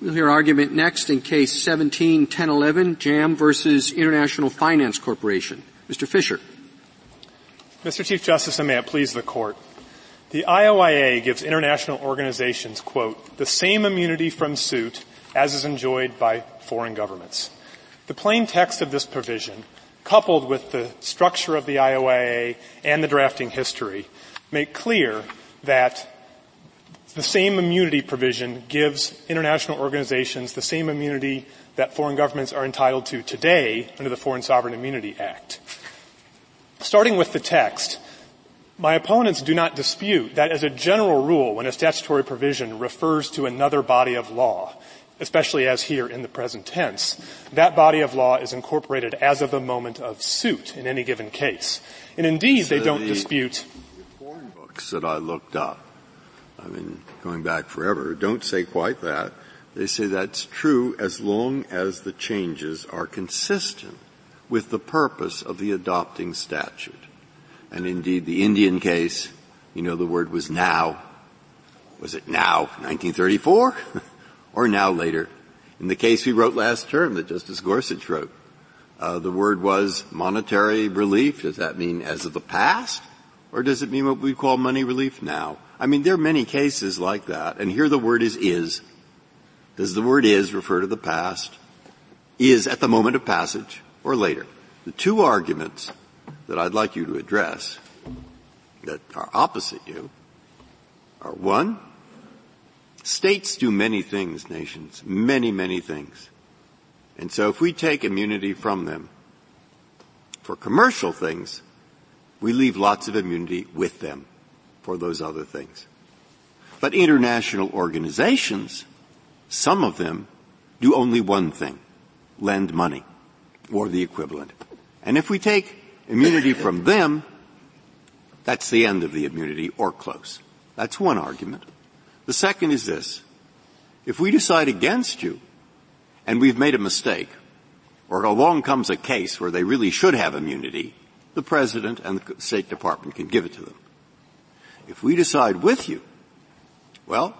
We'll hear argument next in Case 17-1011, JAM versus International Finance Corporation. Mr. Fisher. Mr. Chief Justice, and may it please the Court, the IOIA gives international organizations, quote, the same immunity from suit as is enjoyed by foreign governments. The plain text of this provision, coupled with the structure of the IOIA and the drafting history, make clear that the same immunity provision gives international organizations the same immunity that foreign governments are entitled to today under the Foreign Sovereign Immunity Act. Starting with the text, my opponents do not dispute that as a general rule, when a statutory provision refers to another body of law, especially as here in the present tense, that body of law is incorporated as of the moment of suit in any given case. And indeed, they don't dispute. The foreign books that I looked up, I mean, going back forever, don't say quite that. They say that's true as long as the changes are consistent with the purpose of the adopting statute. And indeed, the Indian case, you know, the word was now. Was it now 1934 or now later? In the case we wrote last term that Justice Gorsuch wrote, the word was monetary relief. Does that mean as of the past, or does it mean what we call money relief now? I mean, there are many cases like that. And here the word is is. Does the word is refer to the past? Is at the moment of passage or later? The two arguments that I'd like you to address that are opposite you are, one, states do many things, nations, many, many things. And so if we take immunity from them for commercial things, we leave lots of immunity with them for those other things. But international organizations, some of them, do only one thing, lend money or the equivalent. And if we take immunity from them, that's the end of the immunity, or close. That's one argument. The second is this. If we decide against you, and we've made a mistake, or along comes a case where they really should have immunity, the President and the State Department can give it to them. If we decide with you, well,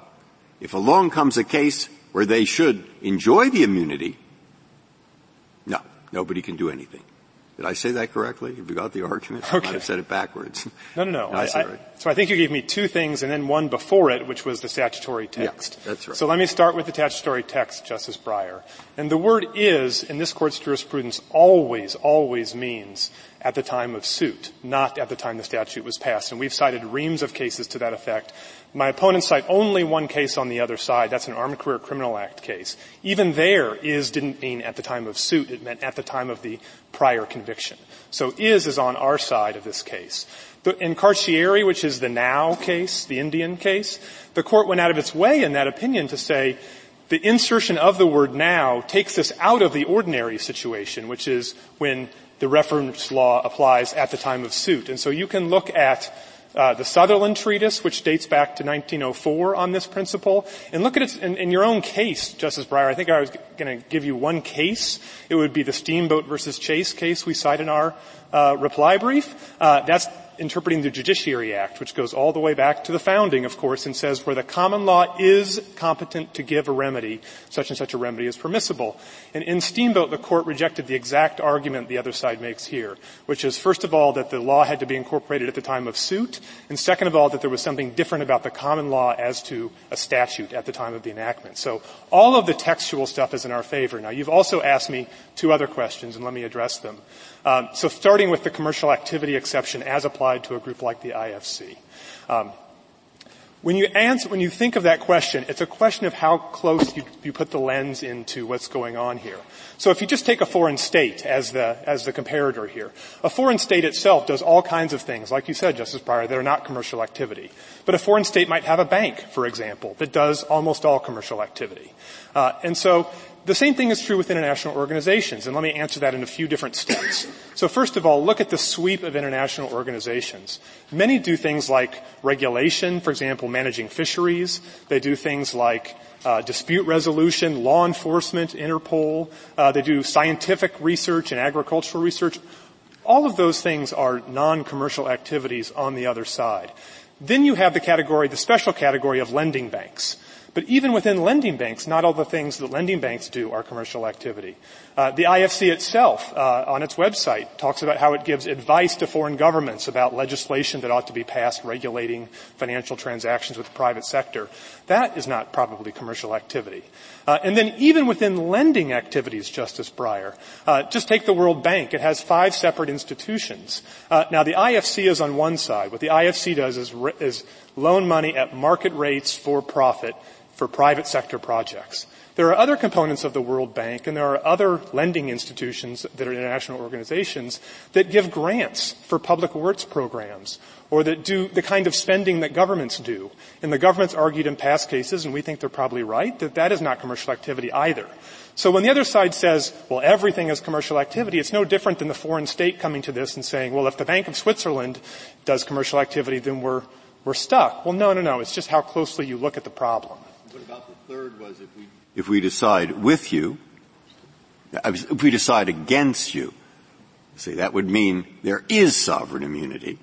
if along comes a case where they should enjoy the immunity, no, nobody can do anything. Did I say that correctly? Have you got the argument? Okay. I might have said it backwards. No. So I think you gave me two things and then one before it, which was the statutory text. Yeah, that's right. So let me start with the statutory text, Justice Breyer. And the word is, in this Court's jurisprudence, always means at the time of suit, not at the time the statute was passed. And we've cited reams of cases to that effect. My opponents cite only one case on the other side. That's an Armed Career Criminal Act case. Even there, is didn't mean at the time of suit. It meant at the time of the prior conviction. So is on our side of this case. In Carcieri, which is the now case, the Indian case, the Court went out of its way in that opinion to say the insertion of the word now takes us out of the ordinary situation, which is when the reference law applies at the time of suit. And so you can look at the Sutherland Treatise, which dates back to 1904 on this principle. And look at it in your own case, Justice Breyer. I think I was going to give you one case. It would be the Steamboat versus Chase case we cite in our reply brief. That's interpreting the Judiciary Act, which goes all the way back to the founding, of course, and says where the common law is competent to give a remedy, such and such a remedy is permissible. And in Steamboat, the Court rejected the exact argument the other side makes here, which is, first of all, that the law had to be incorporated at the time of suit, and second of all, that there was something different about the common law as to a statute at the time of the enactment. So all of the textual stuff is in our favor. Now, you've also asked me two other questions, and let me address them. So starting with the commercial activity exception as applied to a group like the IFC. When you think of that question, it's a question of how close you put the lens into what's going on here. So if you just take a foreign state as the comparator here, a foreign state itself does all kinds of things, like you said, Justice Breyer, that are not commercial activity. But a foreign state might have a bank, for example, that does almost all commercial activity. And so the same thing is true with international organizations, and let me answer that in a few different steps. So first of all, look at the sweep of international organizations. Many do things like regulation, for example, managing fisheries. They do things like dispute resolution, law enforcement, Interpol. They do scientific research and agricultural research. All of those things are non-commercial activities on the other side. Then you have the special category of lending banks. But even within lending banks, not all the things that lending banks do are commercial activity. The IFC itself, on its website, talks about how it gives advice to foreign governments about legislation that ought to be passed regulating financial transactions with the private sector. That is not probably commercial activity. And then even within lending activities, Justice Breyer, just take the World Bank. It has 5 separate institutions. Now, the IFC is on one side. What the IFC does is loan money at market rates for profit for private sector projects. There are other components of the World Bank, and there are other lending institutions that are international organizations that give grants for public works programs or that do the kind of spending that governments do. And the government's argued in past cases, and we think they're probably right, that that is not commercial activity either. So when the other side says, well, everything is commercial activity, it's no different than the foreign state coming to this and saying, well, if the Bank of Switzerland does commercial activity, then we're stuck. Well, no. It's just how closely you look at the problem. What about the third was if we decide with you, if we decide against you, see, that would mean there is sovereign immunity,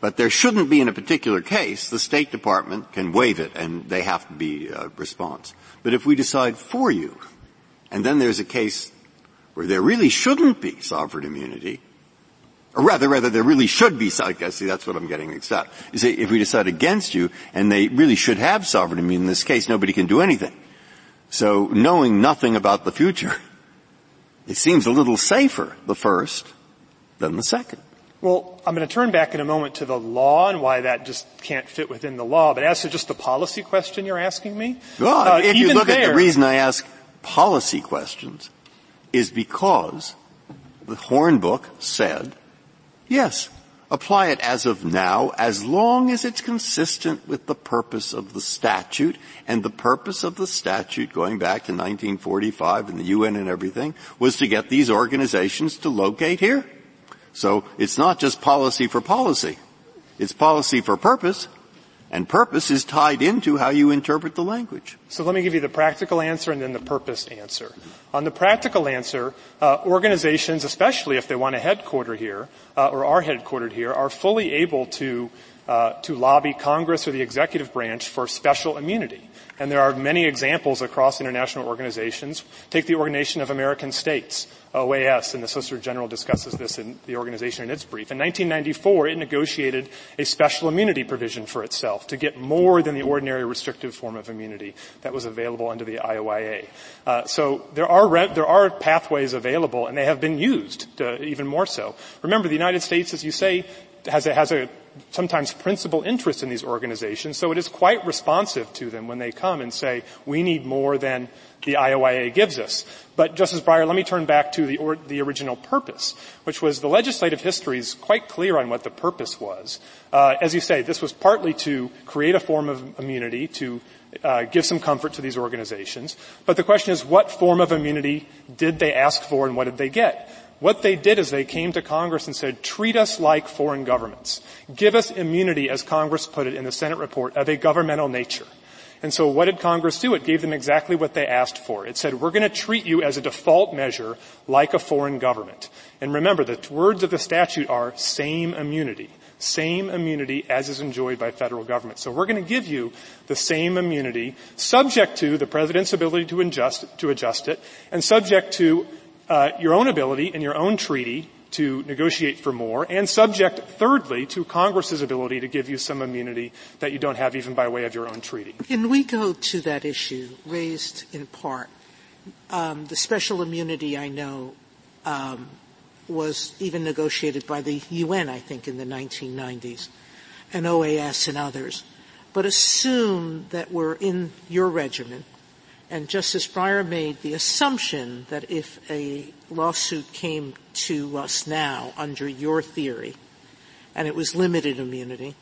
but there shouldn't be in a particular case. The State Department can waive it, and they have to be response. But if we decide for you, and then there's a case where there really shouldn't be sovereign immunity, or rather there really should be, I guess, see, that's what I'm getting mixed up. You see, if we decide against you, and they really should have sovereign immunity in this case, nobody can do anything. So knowing nothing about the future, it seems a little safer, the first, than the second. Well, I'm going to turn back in a moment to the law and why that just can't fit within the law. But as to just the policy question you're asking me, if you look at the reason I ask policy questions is because the Hornbook said, yes, apply it as of now, as long as it's consistent with the purpose of the statute, and the purpose of the statute, going back to 1945 and the UN and everything, was to get these organizations to locate here. So it's not just policy for policy. It's policy for purpose, and purpose is tied into how you interpret the language. So let me give you the practical answer and then the purpose answer. On the practical answer, organizations, especially if they want a headquarter here, or are headquartered here, are fully able to lobby Congress or the executive branch for special immunity. And there are many examples across international organizations. Take the Organization of American States, OAS, and the Solicitor General discusses this in the organization in its brief. In 1994, it negotiated a special immunity provision for itself to get more than the ordinary restrictive form of immunity that was available under the IOIA. So there are pathways available, and they have been used to even more so. Remember, the United States, as you say, has a sometimes principal interest in these organizations, so it is quite responsive to them when they come and say, we need more than the IOIA gives us. But, Justice Breyer, let me turn back to the original purpose, which was the legislative history is quite clear on what the purpose was. As you say, this was partly to create a form of immunity, to give some comfort to these organizations. But the question is, what form of immunity did they ask for and what did they get? What they did is they came to Congress and said, treat us like foreign governments. Give us immunity, as Congress put it in the Senate report, of a governmental nature. And so what did Congress do? It gave them exactly what they asked for. It said, we're going to treat you as a default measure like a foreign government. And remember, the words of the statute are same immunity as is enjoyed by federal government. So we're going to give you the same immunity, subject to the President's ability to adjust it, and subject to your own ability and your own treaty to negotiate for more, and subject, thirdly, to Congress's ability to give you some immunity that you don't have even by way of your own treaty. Can we go to that issue raised in part? The special immunity, I know, was even negotiated by the UN, I think, in the 1990s, and OAS and others. But assume that we're in your regimen, and Justice Breyer made the assumption that if a lawsuit came to us now under your theory, and it was limited immunity,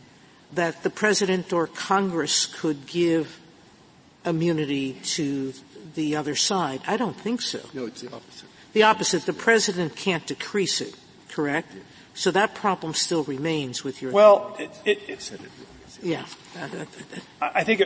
that the President or Congress could give immunity to the other side. I don't think so. No, it's the opposite. The opposite. The President can't decrease it, correct? Yes. So that problem still remains with your theory. Yeah. I think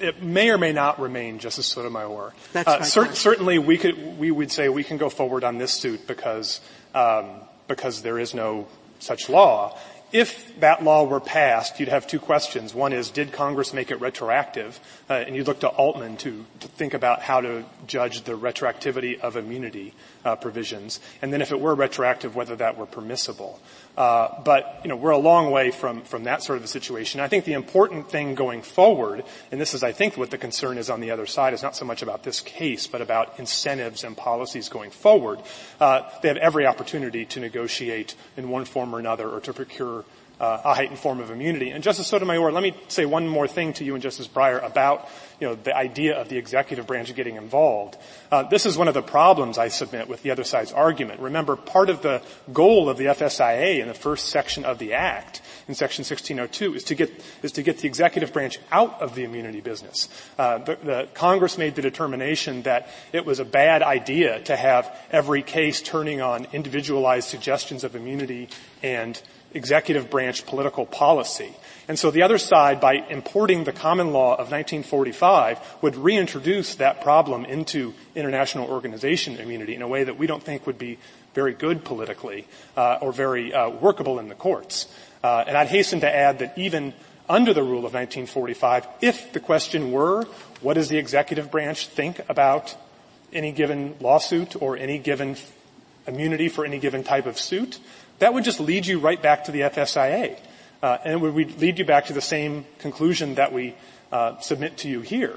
it may or may not remain, Justice Sotomayor. That's certainly we would say we can go forward on this suit because there is no such law. If that law were passed, you'd have two questions. One is, did Congress make it retroactive? And you look to Altman to think about how to judge the retroactivity of immunity provisions. And then if it were retroactive, whether that were permissible. But, you know, we're a long way from that sort of a situation. I think the important thing going forward, and this is, I think, what the concern is on the other side, is not so much about this case, but about incentives and policies going forward. They have every opportunity to negotiate in one form or another or to procure a heightened form of immunity. And Justice Sotomayor, let me say one more thing to you and Justice Breyer about, you know, the idea of the executive branch getting involved. This is one of the problems I submit with the other side's argument. Remember, part of the goal of the FSIA in the first section of the Act, in Section 1602, is to get the executive branch out of the immunity business. The Congress made the determination that it was a bad idea to have every case turning on individualized suggestions of immunity and executive branch political policy. And so the other side, by importing the common law of 1945, would reintroduce that problem into international organization immunity in a way that we don't think would be very good politically or very workable in the courts. And I'd hasten to add that even under the rule of 1945, if the question were, what does the executive branch think about any given lawsuit or any given immunity for any given type of suit, that would just lead you right back to the FSIA. And it would lead you back to the same conclusion that we submit to you here.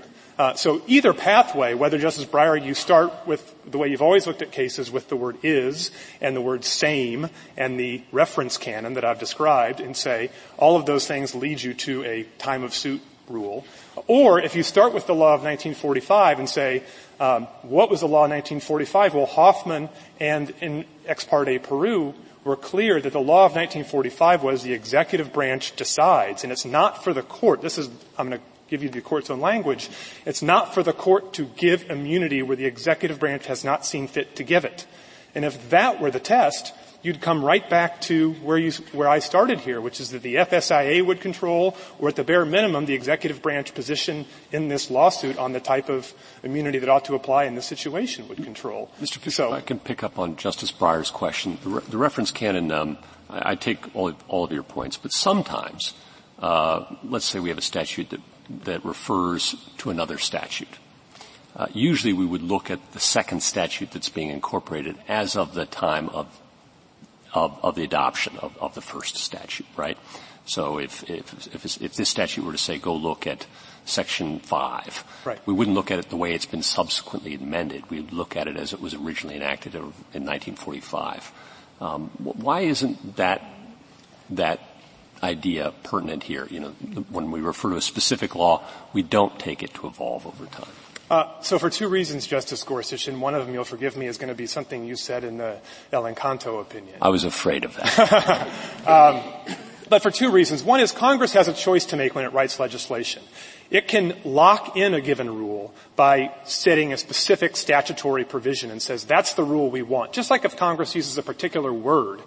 So either pathway, whether, Justice Breyer, you start with the way you've always looked at cases with the word is and the word same and the reference canon that I've described and say all of those things lead you to a time of suit rule, or if you start with the law of 1945 and say, what was the law of 1945? Well, Hoffman and in Ex parte Peru were clear that the law of 1945 was the executive branch decides, and it's not for the court. This is, I'm going to give you the court's own language. It's not for the court to give immunity where the executive branch has not seen fit to give it. And if that were the test, you'd come right back to where I started here, which is that the FSIA would control, or at the bare minimum, the executive branch position in this lawsuit on the type of immunity that ought to apply in this situation would control. Mr. Fisher, so, if I can pick up on Justice Breyer's question. The reference canon, I take all of your points, but sometimes, let's say we have a statute that refers to another statute. Usually we would look at the second statute that's being incorporated as of the time of the adoption of the first statute, right? So if this statute were to say, go look at Section 5, right, we wouldn't look at it the way it's been subsequently amended. We'd look at it as it was originally enacted in 1945. Why isn't that idea pertinent here? You know, when we refer to a specific law, we don't take it to evolve over time. So for two reasons, Justice Gorsuch, and one of them, you'll forgive me, is going to be something you said in the El Encanto opinion. I was afraid of that. But for two reasons. One is Congress has a choice to make when it writes legislation. It can lock in a given rule by setting a specific statutory provision and says, that's the rule we want. Just like if Congress uses a particular word,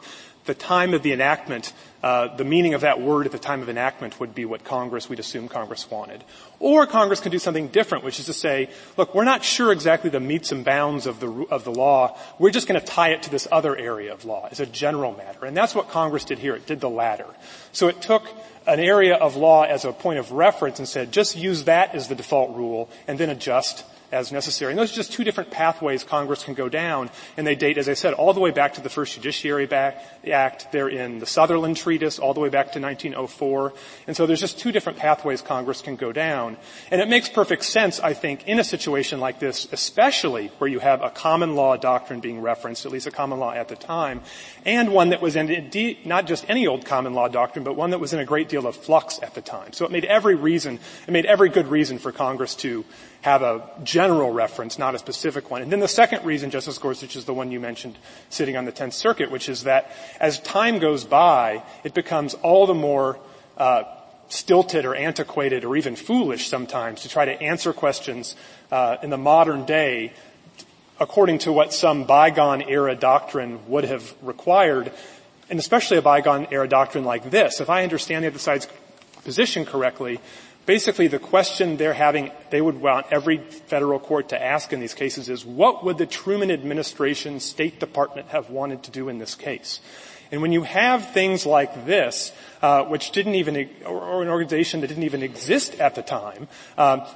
the time of the enactment, the meaning of that word at the time of enactment would be what we'd assume Congress wanted. Or Congress can do something different, which is to say, look, we're not sure exactly the meets and bounds of the law. We're just going to tie it to this other area of law as a general matter. And that's what Congress did here. It did the latter. So it took an area of law as a point of reference and said, just use that as the default rule and then adjust as necessary. And those are just two different pathways Congress can go down, and they date, as I said, all the way back to the first Judiciary Act. They're in the Sutherland Treatise, all the way back to 1904. And so there's just two different pathways Congress can go down. And it makes perfect sense, I think, in a situation like this, especially where you have a common law doctrine being referenced, at least a common law at the time, and one that was indeed not just any old common law doctrine, but one that was in a great deal of flux at the time. So it made every good reason for Congress to have a general reference, not a specific one. And then the second reason, Justice Gorsuch, is the one you mentioned sitting on the 10th Circuit, which is that as time goes by, it becomes all the more stilted or antiquated or even foolish sometimes to try to answer questions in the modern day according to what some bygone-era doctrine would have required, and especially a bygone-era doctrine like this. If I understand the other side's position correctly, basically, the question they would want every federal court to ask in these cases is, what would the Truman administration, State Department have wanted to do in this case? And when you have things like this, which didn't even, or an organization that didn't even exist at the time,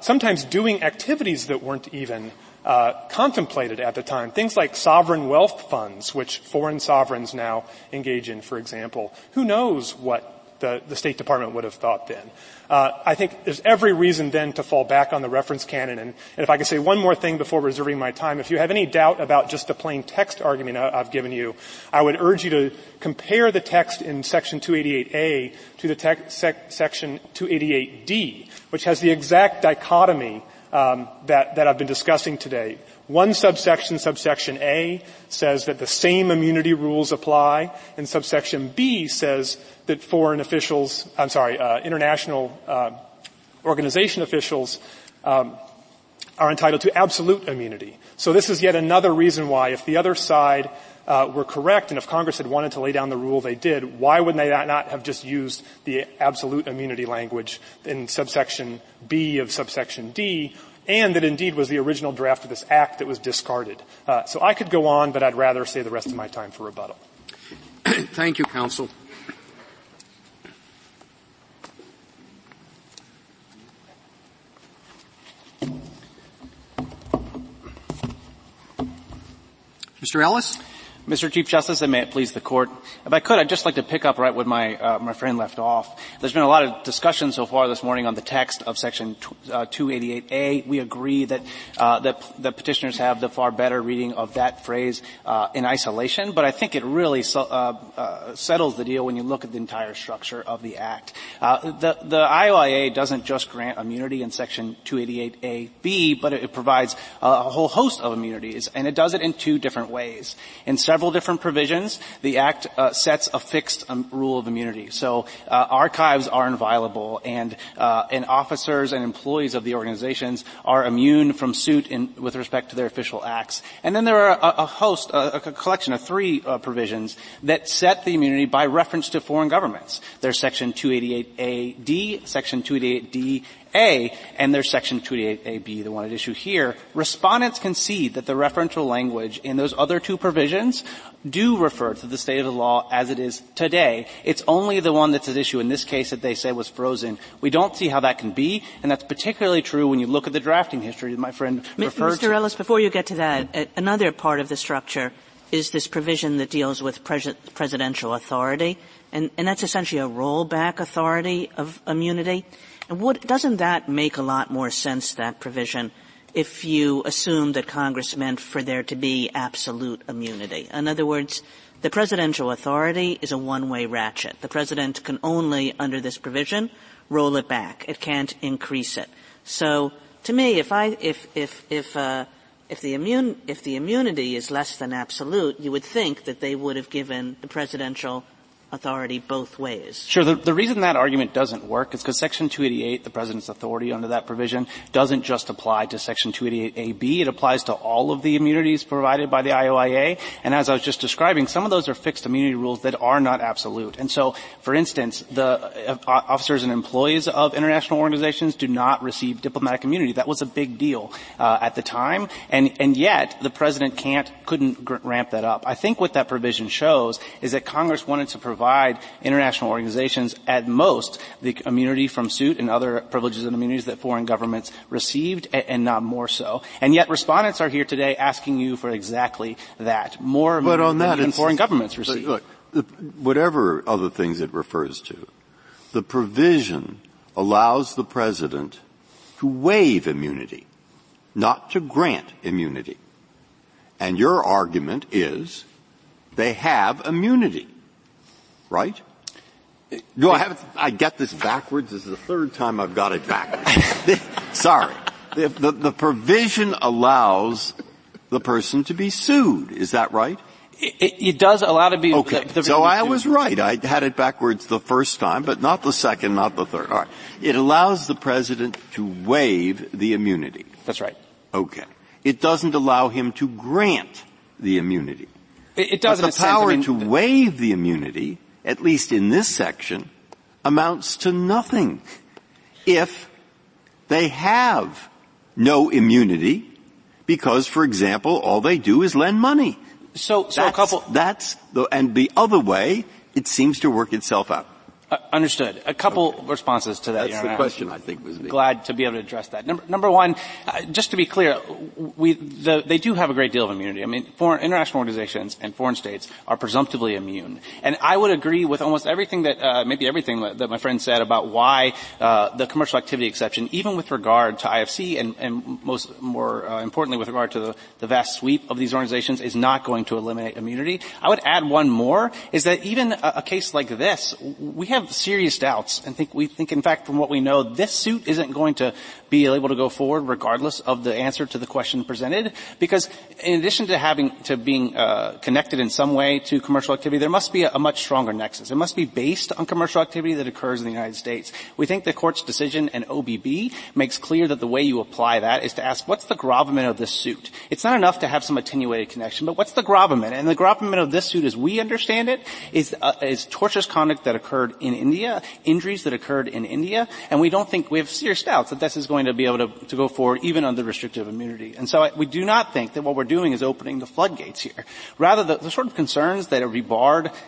sometimes doing activities that weren't even contemplated at the time, things like sovereign wealth funds, which foreign sovereigns now engage in, for example. Who knows what the State Department would have thought then. I think there's every reason then to fall back on the reference canon. And if I could say one more thing before reserving my time, if you have any doubt about just the plain text argument I've given you, I would urge you to compare the text in Section 288A to the Section 288D, which has the exact dichotomy that I've been discussing today. One subsection, subsection A, says that the same immunity rules apply, and subsection B says that foreign officials, international organization officials are entitled to absolute immunity. So this is yet another reason why, if the other side were correct, and if Congress had wanted to lay down the rule they did, why would they not have just used the absolute immunity language in subsection B of subsection D, and that indeed was the original draft of this act that was discarded. So I could go on, but I'd rather save the rest of my time for rebuttal. Thank you, counsel. Mr. Ellis? Mr. Chief Justice, and may it please the Court. If I could, I'd just like to pick up right where my friend left off. There's been a lot of discussion so far this morning on the text of Section 288A. We agree that the petitioners have the far better reading of that phrase in isolation, but I think it really settles the deal when you look at the entire structure of the Act. The IOIA doesn't just grant immunity in Section 288A-B, but it provides a whole host of immunities, and it does it in two different ways. In several different provisions, the Act sets a fixed rule of immunity. So archives are inviolable, and officers and employees of the organizations are immune from suit with respect to their official acts. And then there are a collection of three provisions that set the immunity by reference to foreign governments. There's Section 288A-D, Section 288D-A, and there's Section 288A-B, the one at issue here. Respondents concede that the referential language in those other two provisions do refer to the state of the law as it is today. It's only the one that's at issue in this case that they say was frozen. We don't see how that can be, and that's particularly true when you look at the drafting history that my friend referred to. Mr. Ellis, before you get to that, another part of the structure is this provision that deals with presidential authority, and that's essentially a rollback authority of immunity. And doesn't that make a lot more sense, that provision, if you assume that Congress meant for there to be absolute immunity? In other words, the presidential authority is a one-way ratchet. The president can only, under this provision, roll it back. It can't increase it. So, to me, if the immunity is less than absolute, you would think that they would have given the presidential authority both ways. Sure. The reason that argument doesn't work is because Section 288, the President's authority under that provision, doesn't just apply to Section 288A-B. It applies to all of the immunities provided by the IOIA. And as I was just describing, some of those are fixed immunity rules that are not absolute. And so, for instance, the officers and employees of international organizations do not receive diplomatic immunity. That was a big deal at the time. And yet, the President couldn't ramp that up. I think what that provision shows is that Congress wanted to provide international organizations at most the immunity from suit and other privileges and immunities that foreign governments received, and not more so. And yet respondents are here today asking you for exactly that, more immunity than even foreign governments receive. Look, whatever other things it refers to, the provision allows the president to waive immunity, not to grant immunity. And your argument is they have immunity. Right? No, I get this backwards. This is the third time I've got it backwards. Sorry. The provision allows the person to be sued. Is that right? It does allow to be. Okay. So I was right. I had it backwards the first time, but not the second, not the third. All right. It allows the president to waive the immunity. That's right. Okay. It doesn't allow him to grant the immunity. It does. But the power to waive the immunity, at least in this section, amounts to nothing if they have no immunity because, for example, all they do is lend money. So a couple. And the other way, it seems to work itself out. Understood. A couple responses to that. That's the question I think was glad to be able to address that. Number one, just to be clear, they do have a great deal of immunity. I mean, international organizations and foreign states are presumptively immune. And I would agree with almost everything that, maybe everything that my friend said about why, the commercial activity exception, even with regard to IFC and more importantly with regard to the vast sweep of these organizations, is not going to eliminate immunity. I would add one more, is that even a case like this, we have serious doubts and we think, in fact, from what we know, this suit isn't going to be able to go forward regardless of the answer to the question presented, because in addition to being connected in some way to commercial activity, there must be a much stronger nexus. It must be based on commercial activity that occurs in the United States. We think the court's decision in OBB makes clear that the way you apply that is to ask, what's the gravamen of this suit? It's not enough to have some attenuated connection, but what's the gravamen? And the gravamen of this suit, as we understand it, is tortious conduct that occurred in India, injuries that occurred in India, and we have serious doubts that this is going to be able to go forward even under restrictive immunity. And so we do not think that what we're doing is opening the floodgates here. Rather, the sort of concerns that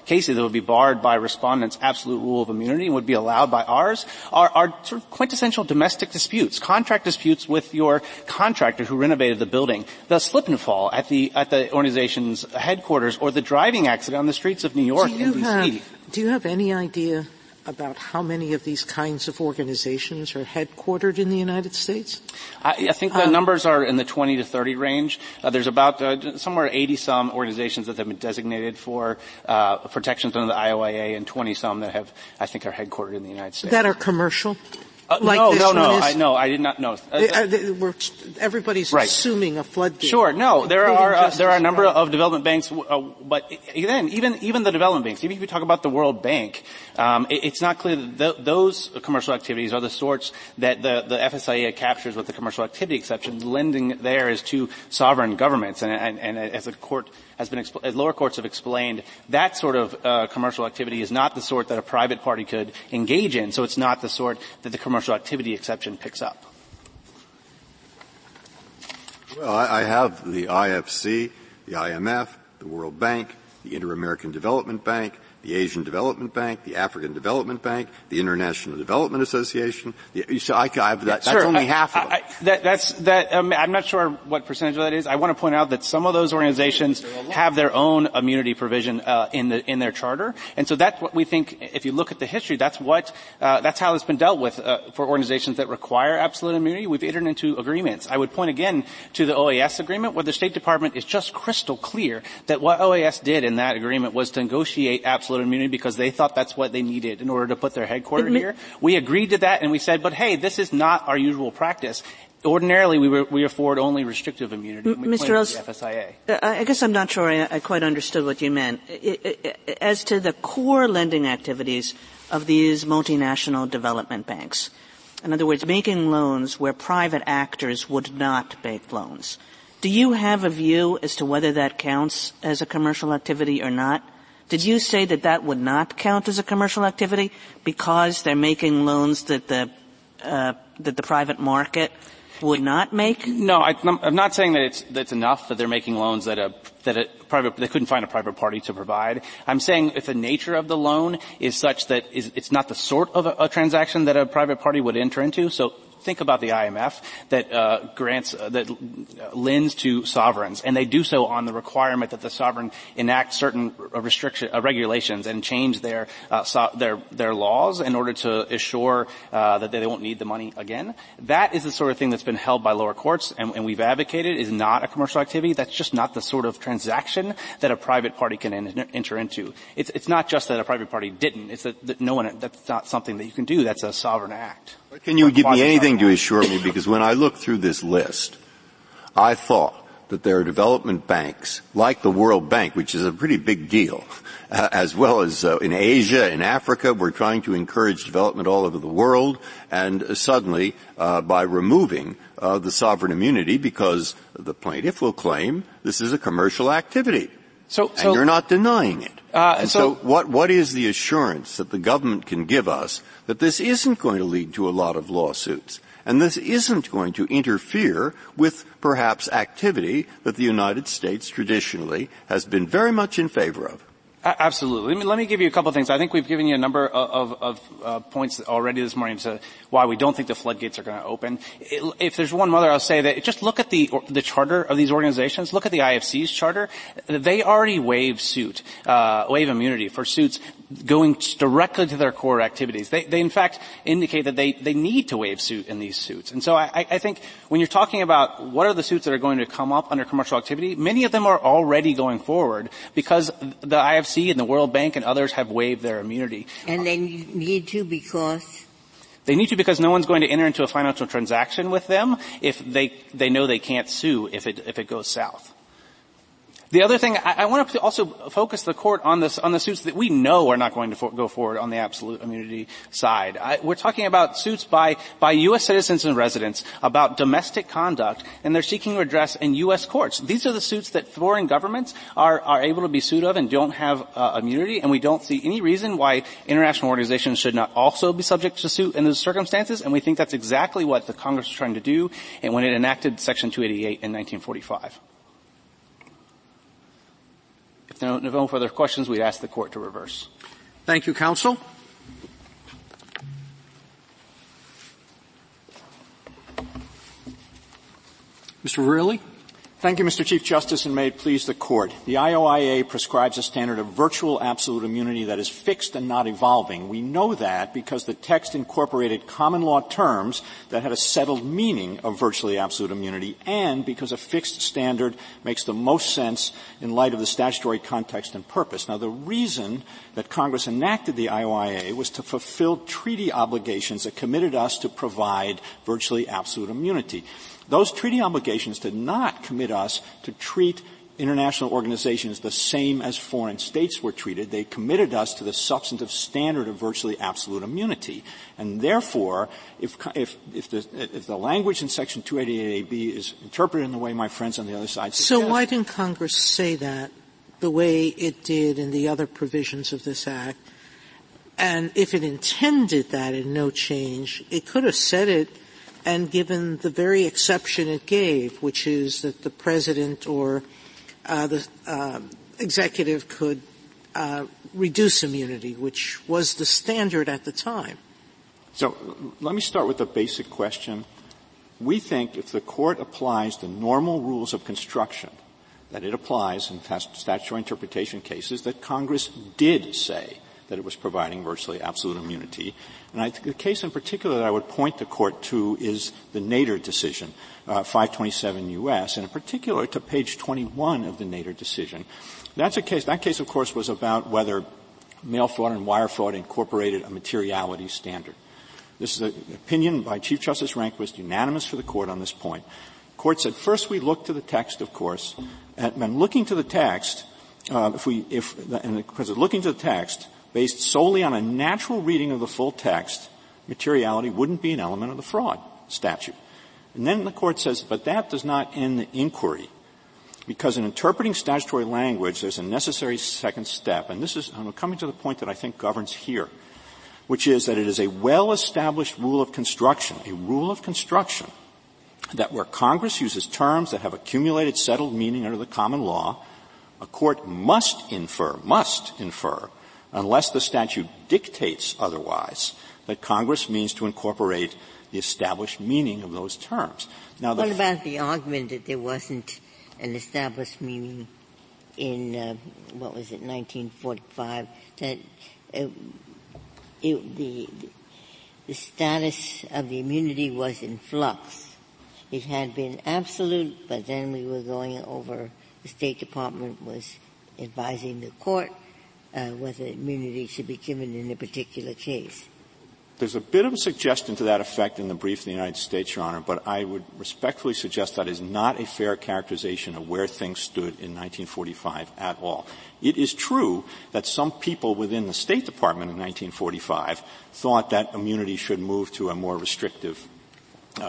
cases that would be barred by respondents' absolute rule of immunity and would be allowed by ours are sort of quintessential domestic disputes, contract disputes with your contractor who renovated the building, the slip and fall at the organization's headquarters, or the driving accident on the streets of New York and DC. Do you have any idea about how many of these kinds of organizations are headquartered in the United States? I think the numbers are in the 20 to 30 range. There's about somewhere 80-some organizations that have been designated for protections under the IOIA, and 20-some that are headquartered in the United States. That are commercial? I did not know. Everybody's right. Assuming a floodgate. Sure, no, there are a number of development banks, but then even the development banks, even if you talk about the World Bank, it's not clear that those commercial activities are the sorts that the FSIA captures with the commercial activity exception. Lending there is to sovereign governments, and as a court has been, as lower courts have explained, that sort of commercial activity is not the sort that a private party could engage in, so it's not the sort that the commercial activity exception picks up. Well, I have the IFC, the IMF, the World Bank, the Inter-American Development Bank, the Asian Development Bank, the African Development Bank, the International Development Association. That's only half of them. I'm not sure what percentage of that is. I want to point out that some of those organizations have their own immunity provision in their charter, and so that's what we think. If you look at the history, that's how it's been dealt with for organizations that require absolute immunity. We've entered into agreements. I would point again to the OAS agreement, where the State Department is just crystal clear that what OAS did in that agreement was to negotiate absolute immunity because they thought that's what they needed in order to put their headquarters here. We agreed to that, and we said, but hey, this is not our usual practice. Ordinarily, we afford only restrictive immunity. Mr. Ellis, I guess I'm not sure I quite understood what you meant. As to the core lending activities of these multinational development banks, in other words, making loans where private actors would not make loans, do you have a view as to whether that counts as a commercial activity or not? Did you say that would not count as a commercial activity because they're making loans that the private market would not make? No, I'm not saying that that's enough that they're making loans they couldn't find a private party to provide. I'm saying if the nature of the loan is such that it's not the sort of a transaction that a private party would enter into, so think about the IMF that lends to sovereigns, and they do so on the requirement that the sovereign enact certain regulations and change their laws in order to assure that they won't need the money again. That is the sort of thing that's been held by lower courts, and we've advocated is not a commercial activity. That's just not the sort of transaction that a private party can enter into. It's not just that a private party didn't. It's that no one. That's not something that you can do. That's a sovereign act. Can you give me anything to assure me? Because when I looked through this list, I thought that there are development banks like the World Bank, which is a pretty big deal, as well as in Asia, in Africa. We're trying to encourage development all over the world, and suddenly by removing the sovereign immunity, because the plaintiff will claim this is a commercial activity. So you're not denying it. What is the assurance that the government can give us that this isn't going to lead to a lot of lawsuits? And this isn't going to interfere with perhaps activity that the United States traditionally has been very much in favor of. Absolutely. Let me give you a couple of things. I think we've given you a number of points already this morning to why we don't think the floodgates are going to open. If there's one other, I'll say that just look at the charter of these organizations. Look at the IFC's charter. They already waive immunity for suits going directly to their core activities. They in fact indicate that they need to waive suit in these suits. And so I think when you're talking about what are the suits that are going to come up under commercial activity, many of them are already going forward because the IFC and the World Bank and others have waived their immunity. And they need to because? They need to because no one's going to enter into a financial transaction with them if they know they can't sue if it goes south. The other thing, I want to also focus the court on the suits that we know are not going to go forward on the absolute immunity side. We're talking about suits by U.S. citizens and residents about domestic conduct, and they're seeking redress in U.S. courts. These are the suits that foreign governments are able to be sued of and don't have immunity, and we don't see any reason why international organizations should not also be subject to suit in those circumstances, and we think that's exactly what the Congress was trying to do and when it enacted Section 288 in 1945. If there are no further questions, we'd ask the court to reverse. Thank you, counsel. Mr. Verrilli. Thank you, Mr. Chief Justice, and may it please the court. The IOIA prescribes a standard of virtual absolute immunity that is fixed and not evolving. We know that because the text incorporated common law terms that had a settled meaning of virtually absolute immunity, and because a fixed standard makes the most sense in light of the statutory context and purpose. Now, the reason that Congress enacted the IOIA was to fulfill treaty obligations that committed us to provide virtually absolute immunity. Those treaty obligations did not commit us to treat international organizations the same as foreign states were treated. They committed us to the substantive standard of virtually absolute immunity. And therefore, if the language in Section 288AB is interpreted in the way my friends on the other side suggest. So why didn't Congress say that the way it did in the other provisions of this Act? And if it intended that in no change, it could have said it and given the very exception it gave, which is that the president or the executive could reduce immunity, which was the standard at the time. So let me start with the basic question. We think if the court applies the normal rules of construction that it applies in statutory interpretation cases, that Congress did say that it was providing virtually absolute immunity. And the case in particular that I would point the court to is the Neder decision, 527 U.S., and in particular to page 21 of the Neder decision. That case, of course, was about whether mail fraud and wire fraud incorporated a materiality standard. This is an opinion by Chief Justice Rehnquist, unanimous for the court on this point. The court said, first we look to the text, of course, and looking to the text, based solely on a natural reading of the full text, materiality wouldn't be an element of the fraud statute. And then the court says, but that does not end the inquiry, because in interpreting statutory language, there's a necessary second step. And I'm coming to the point that I think governs here, which is that it is a well-established rule of construction, that where Congress uses terms that have accumulated settled meaning under the common law, a court must infer, unless the statute dictates otherwise, that Congress means to incorporate the established meaning of those terms. Now, what about the argument that there wasn't an established meaning in 1945? That the status of the immunity was in flux. It had been absolute, but then we were going over. The State Department was advising the court whether immunity should be given in a particular case. There's a bit of a suggestion to that effect in the brief of the United States, Your Honor, but I would respectfully suggest that is not a fair characterization of where things stood in 1945 at all. It is true that some people within the State Department in 1945 thought that immunity should move to a more restrictive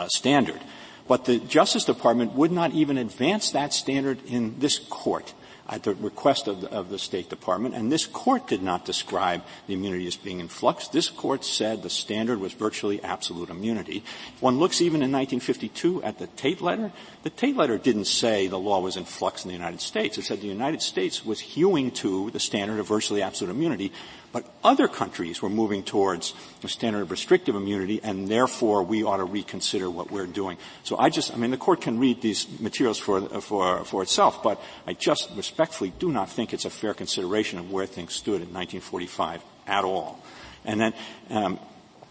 standard, but the Justice Department would not even advance that standard in this court. at the request of the State Department. And this Court did not describe the immunity as being in flux. This Court said the standard was virtually absolute immunity. If one looks even in 1952 at the Tate letter, the Tate letter didn't say the law was in flux in the United States. It said the United States was hewing to the standard of virtually absolute immunity, but other countries were moving towards the standard of restrictive immunity, and therefore we ought to reconsider what we're doing. So the Court can read these materials for itself, but I just respectfully do not think it's a fair consideration of where things stood in 1945 at all. And then,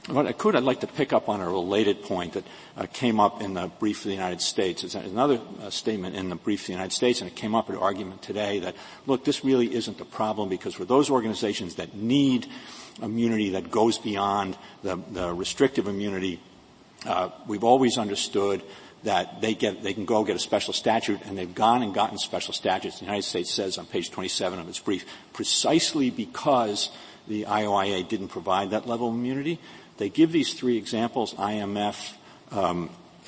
I'd like to pick up on a related point that came up in the brief of the United States. It's another statement in the brief of the United States, and it came up at argument today that, look, this really isn't the problem because for those organizations that need immunity that goes beyond the restrictive immunity, we've always understood that they can go get a special statute, and they've gone and gotten special statutes. The United States says on page 27 of its brief, precisely because the IOIA didn't provide that level of immunity. They give these three examples, IMF,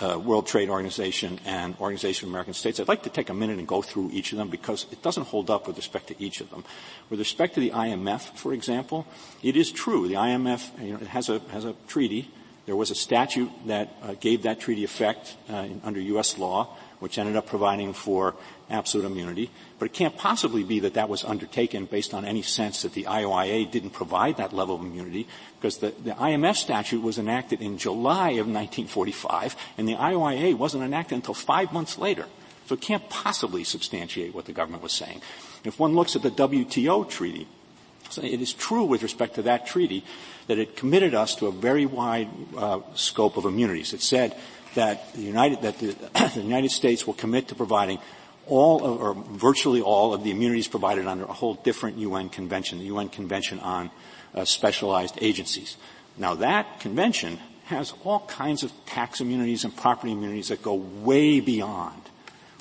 World Trade Organization, and Organization of American States. I'd like to take a minute and go through each of them because it doesn't hold up with respect to each of them. With respect to the IMF, for example, it is true. The IMF, it has a treaty. There was a statute that gave that treaty effect under U.S. law, which ended up providing for absolute immunity. But it can't possibly be that that was undertaken based on any sense that the IOIA didn't provide that level of immunity, because the IMF statute was enacted in July of 1945, and the IOIA wasn't enacted until 5 months later. So it can't possibly substantiate what the government was saying. If one looks at the WTO treaty, so it is true with respect to that treaty that it committed us to a very wide scope of immunities. It said that the United States will commit to providing virtually all of the immunities provided under a whole different UN convention, the UN Convention on Specialized Agencies. Now that convention has all kinds of tax immunities and property immunities that go way beyond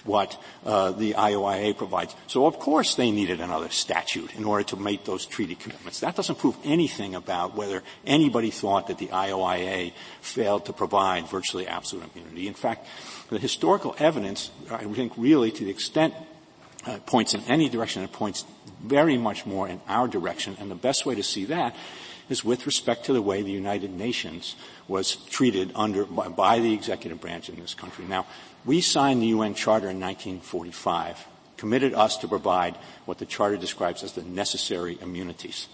what the IOIA provides. So, of course, they needed another statute in order to make those treaty commitments. That doesn't prove anything about whether anybody thought that the IOIA failed to provide virtually absolute immunity. In fact, the historical evidence, I think, really, to the extent points in any direction, it points very much more in our direction. And the best way to see that is with respect to the way the United Nations was treated by the executive branch in this country. Now, we signed the UN Charter in 1945, committed us to provide what the Charter describes as the necessary immunities.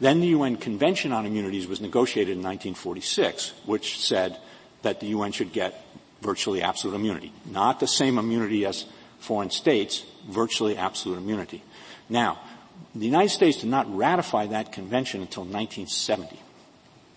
Then the UN Convention on Immunities was negotiated in 1946, which said that the UN should get virtually absolute immunity. Not the same immunity as foreign states, virtually absolute immunity. Now, the United States did not ratify that convention until 1970.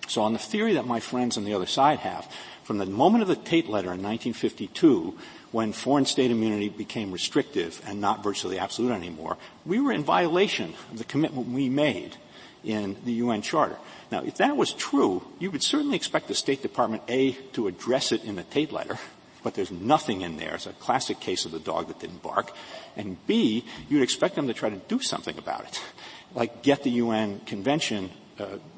So on the theory that my friends on the other side have, from the moment of the Tate letter in 1952, when foreign state immunity became restrictive and not virtually absolute anymore, we were in violation of the commitment we made in the UN Charter. Now, if that was true, you would certainly expect the State Department, A, to address it in the Tate letter, but there's nothing in there. It's a classic case of the dog that didn't bark. And B, you'd expect them to try to do something about it, like get the UN Convention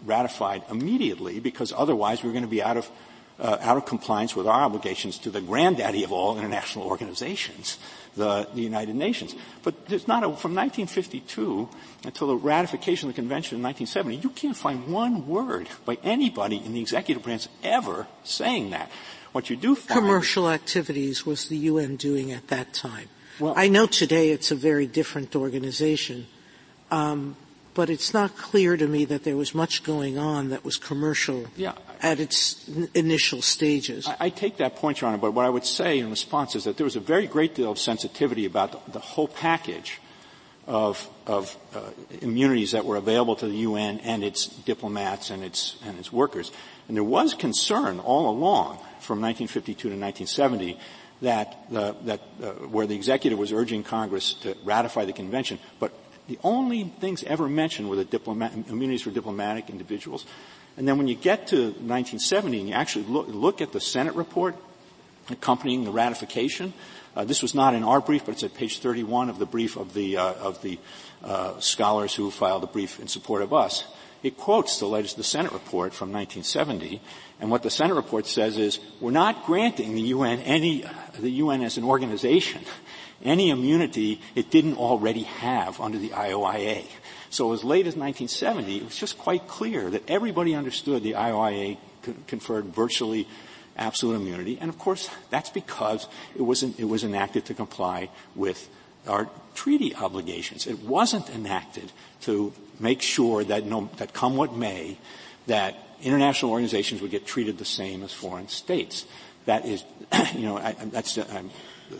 ratified immediately, because otherwise we're going to be out of compliance with our obligations to the granddaddy of all international organizations, the United Nations. But there's not from 1952 until the ratification of the convention in 1970, you can't find one word by anybody in the executive branch ever saying that. What you do find... Commercial activities was the UN doing at that time. Well, I know today it's a very different organization, but it's not clear to me that there was much going on that was commercial at its initial stages. I take that point, Your Honor, but what I would say in response is that there was a very great deal of sensitivity about the whole package of immunities that were available to the UN and its diplomats and its workers. And there was concern all along from 1952 to 1970 that where the executive was urging Congress to ratify the convention, but the only things ever mentioned were the immunities for diplomatic individuals. And then when you get to 1970 and you actually look at the Senate report accompanying the ratification, this was not in our brief, but it's at page 31 of the brief of the scholars who filed a brief in support of us. It quotes the Senate report from 1970, and what the Senate report says is we're not granting the UN as an organization any immunity it didn't already have under the IOIA. So as late as 1970, it was just quite clear that everybody understood the IOIA conferred virtually absolute immunity, and of course that's because it was enacted to comply with our treaty obligations. It wasn't enacted to make sure that come what may, that international organizations would get treated the same as foreign states. That is, I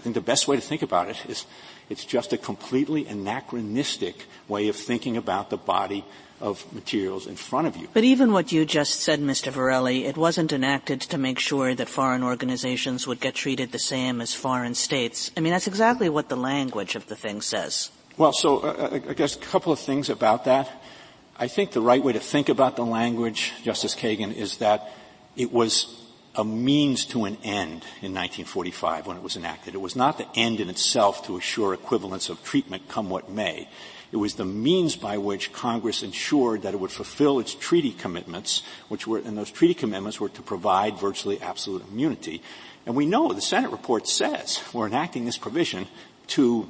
think the best way to think about it is it's just a completely anachronistic way of thinking about the body of materials in front of you. But even what you just said, Mr. Verrilli, it wasn't enacted to make sure that foreign organizations would get treated the same as foreign states. I mean, that's exactly what the language of the thing says. Well, so I guess a couple of things about that. I think the right way to think about the language, Justice Kagan, is that it was a means to an end in 1945 when it was enacted. It was not the end in itself to assure equivalence of treatment come what may. It was the means by which Congress ensured that it would fulfill its treaty commitments, and those treaty commitments were to provide virtually absolute immunity. And we know the Senate report says we're enacting this provision to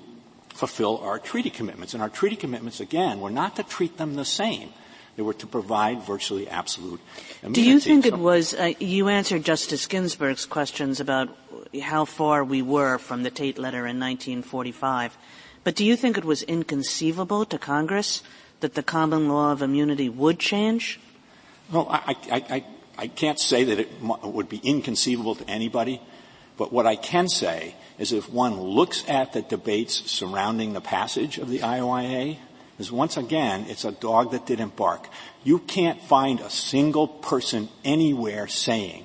fulfill our treaty commitments. And our treaty commitments, again, were not to treat them the same. They were to provide virtually absolute immunity. Do you think it was you answered Justice Ginsburg's questions about how far we were from the Tate letter in 1945, but do you think it was inconceivable to Congress that the common law of immunity would change? Well, I can't say that it would be inconceivable to anybody, but what I can say is if one looks at the debates surrounding the passage of the IOIA, is once again, it's a dog that didn't bark. You can't find a single person anywhere saying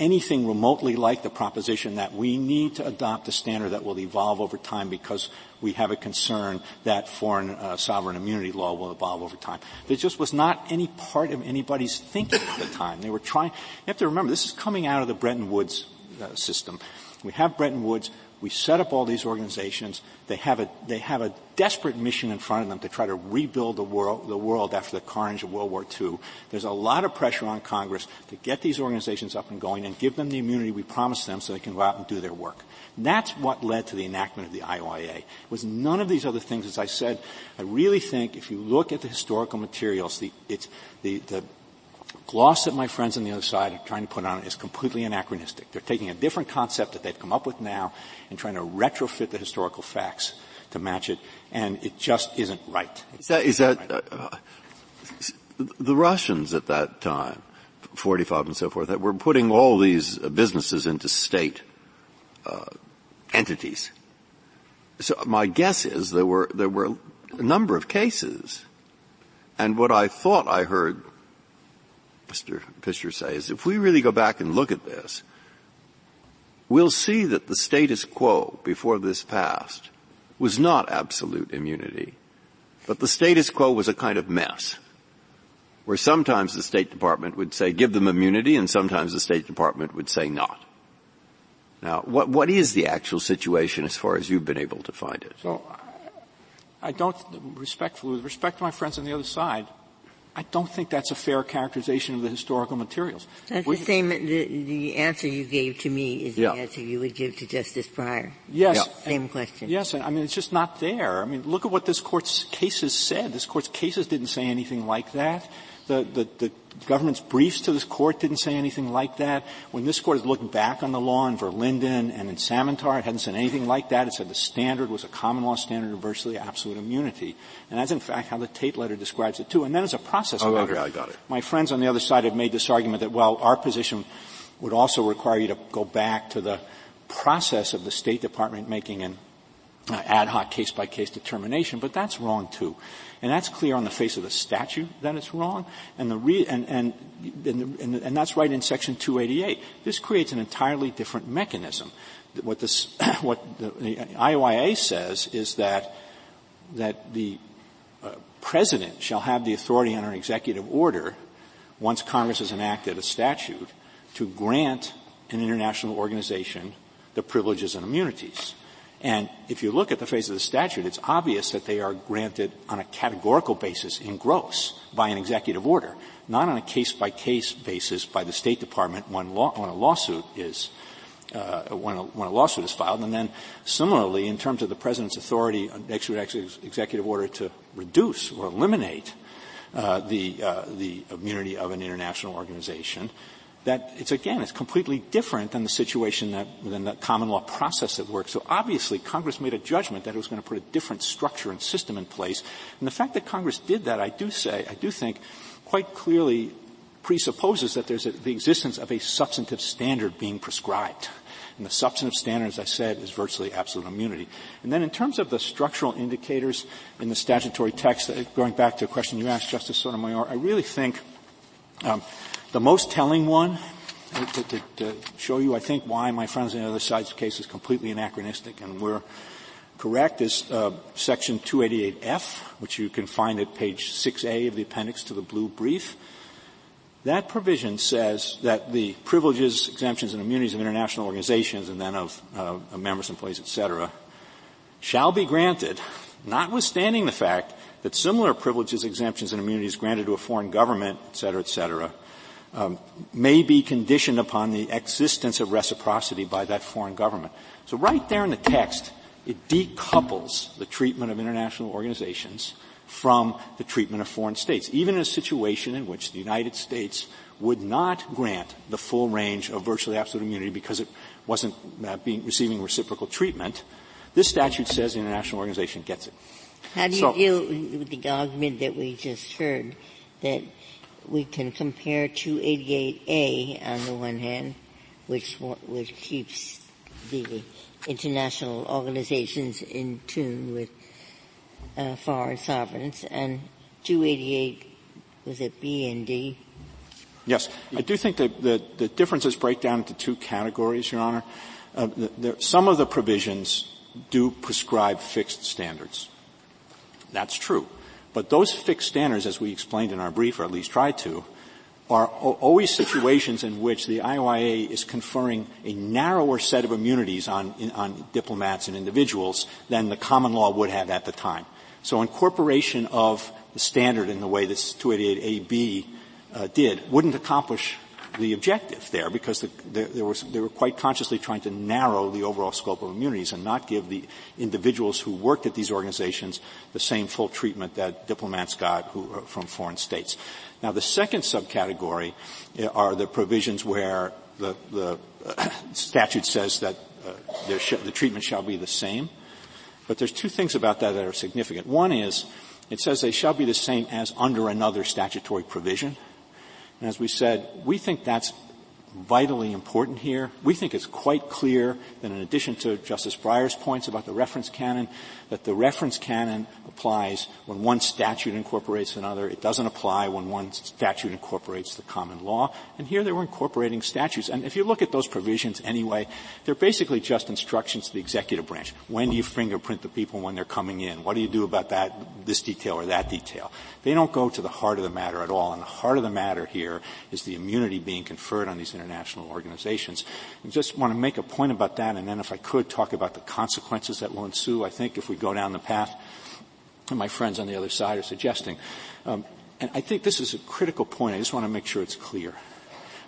anything remotely like the proposition that we need to adopt a standard that will evolve over time because we have a concern that foreign sovereign immunity law will evolve over time. There just was not any part of anybody's thinking at the time. They were trying. You have to remember, this is coming out of the Bretton Woods system. We have Bretton Woods. We set up all these organizations. They have a desperate mission in front of them to try to rebuild the world after the carnage of World War II. There's a lot of pressure on Congress to get these organizations up and going and give them the immunity we promised them so they can go out and do their work. That's what led to the enactment of the IOIA. It was none of these other things. As I said, I really think if you look at the historical materials, the gloss that my friends on the other side are trying to put on it is completely anachronistic. They're taking a different concept that they've come up with now and trying to retrofit the historical facts to match it, and it just isn't right. The Russians at that time, 45 and so forth, that were putting all these businesses into state entities. So my guess is there were a number of cases, and what I thought I heard Mr. Fisher says, if we really go back and look at this, we'll see that the status quo before this passed was not absolute immunity, but the status quo was a kind of mess, where sometimes the State Department would say give them immunity and sometimes the State Department would say not. Now, what is the actual situation as far as you've been able to find it? So, with respect to my friends on the other side, I don't think that's a fair characterization of the historical materials. That's the same. The answer you gave to me is the answer you would give to Justice Breyer. Yes. Yeah. Same question. Yes, and I mean, it's just not there. I mean, look at what this Court's cases said. This Court's cases didn't say anything like that. The government's briefs to this Court didn't say anything like that. When this Court is looking back on the law in Verlinden and in Samantar, it hadn't said anything like that. It said the standard was a common law standard of virtually absolute immunity. And that's, in fact, how the Tate letter describes it, too. And then as a process matter, okay, I got it. My friends on the other side have made this argument that, well, our position would also require you to go back to the process of the State Department making an ad hoc case-by-case determination, but that's wrong, too. And that's clear on the face of the statute that it's wrong, and that's right in Section 288. This creates an entirely different mechanism. What the IOIA says is that the President shall have the authority under an executive order, once Congress has enacted a statute, to grant an international organization the privileges and immunities. And if you look at the face of the statute, it's obvious that they are granted on a categorical basis in gross by an executive order, not on a case-by-case basis by the State Department when a lawsuit is filed. And then similarly, in terms of the President's authority under executive order to reduce or eliminate the immunity of an international organization, that it's completely different than the situation than the common law process at work. So obviously Congress made a judgment that it was going to put a different structure and system in place. And the fact that Congress did that, I do think quite clearly presupposes that there's the existence of a substantive standard being prescribed. And the substantive standard, as I said, is virtually absolute immunity. And then in terms of the structural indicators in the statutory text, going back to a question you asked, Justice Sotomayor, I really think the most telling one, to show you, I think, why my friends on the other side's case is completely anachronistic and we're correct, is Section 288F, which you can find at page 6A of the appendix to the blue brief. That provision says that the privileges, exemptions, and immunities of international organizations and then of members, employees, et cetera, shall be granted, notwithstanding the fact that similar privileges, exemptions, and immunities granted to a foreign government, et cetera, may be conditioned upon the existence of reciprocity by that foreign government. So right there in the text, it decouples the treatment of international organizations from the treatment of foreign states, even in a situation in which the United States would not grant the full range of virtually absolute immunity because it wasn't receiving reciprocal treatment. This statute says the international organization gets it. How do you deal with the argument that we just heard, that we can compare 288A on the one hand, which keeps the international organizations in tune with foreign sovereigns, and 288, was it B and D? Yes. I do think that the differences break down into two categories, Your Honor. Some of the provisions do prescribe fixed standards. That's true. But those fixed standards, as we explained in our brief, or at least tried to, are always situations in which the IOIA is conferring a narrower set of immunities on diplomats and individuals than the common law would have at the time. So incorporation of the standard in the way this 288AB did wouldn't accomplish the objective there, because they were quite consciously trying to narrow the overall scope of immunities and not give the individuals who worked at these organizations the same full treatment that diplomats got from foreign states. Now, the second subcategory are the provisions where the statute says that the treatment shall be the same. But there's two things about that that are significant. One is it says they shall be the same as under another statutory provision. And as we said, we think that's vitally important here. We think it's quite clear that in addition to Justice Breyer's points about the reference canon, that the reference canon applies when one statute incorporates another. It doesn't apply when one statute incorporates the common law. And here they were incorporating statutes. And if you look at those provisions anyway, they're basically just instructions to the executive branch. When do you fingerprint the people when they're coming in? What do you do about that, this detail or that detail? They don't go to the heart of the matter at all. And the heart of the matter here is the immunity being conferred on these international organizations. I just want to make a point about that, and then if I could talk about the consequences that will ensue, I think, if we go down the path that my friends on the other side are suggesting. And I think this is a critical point. I just want to make sure it's clear.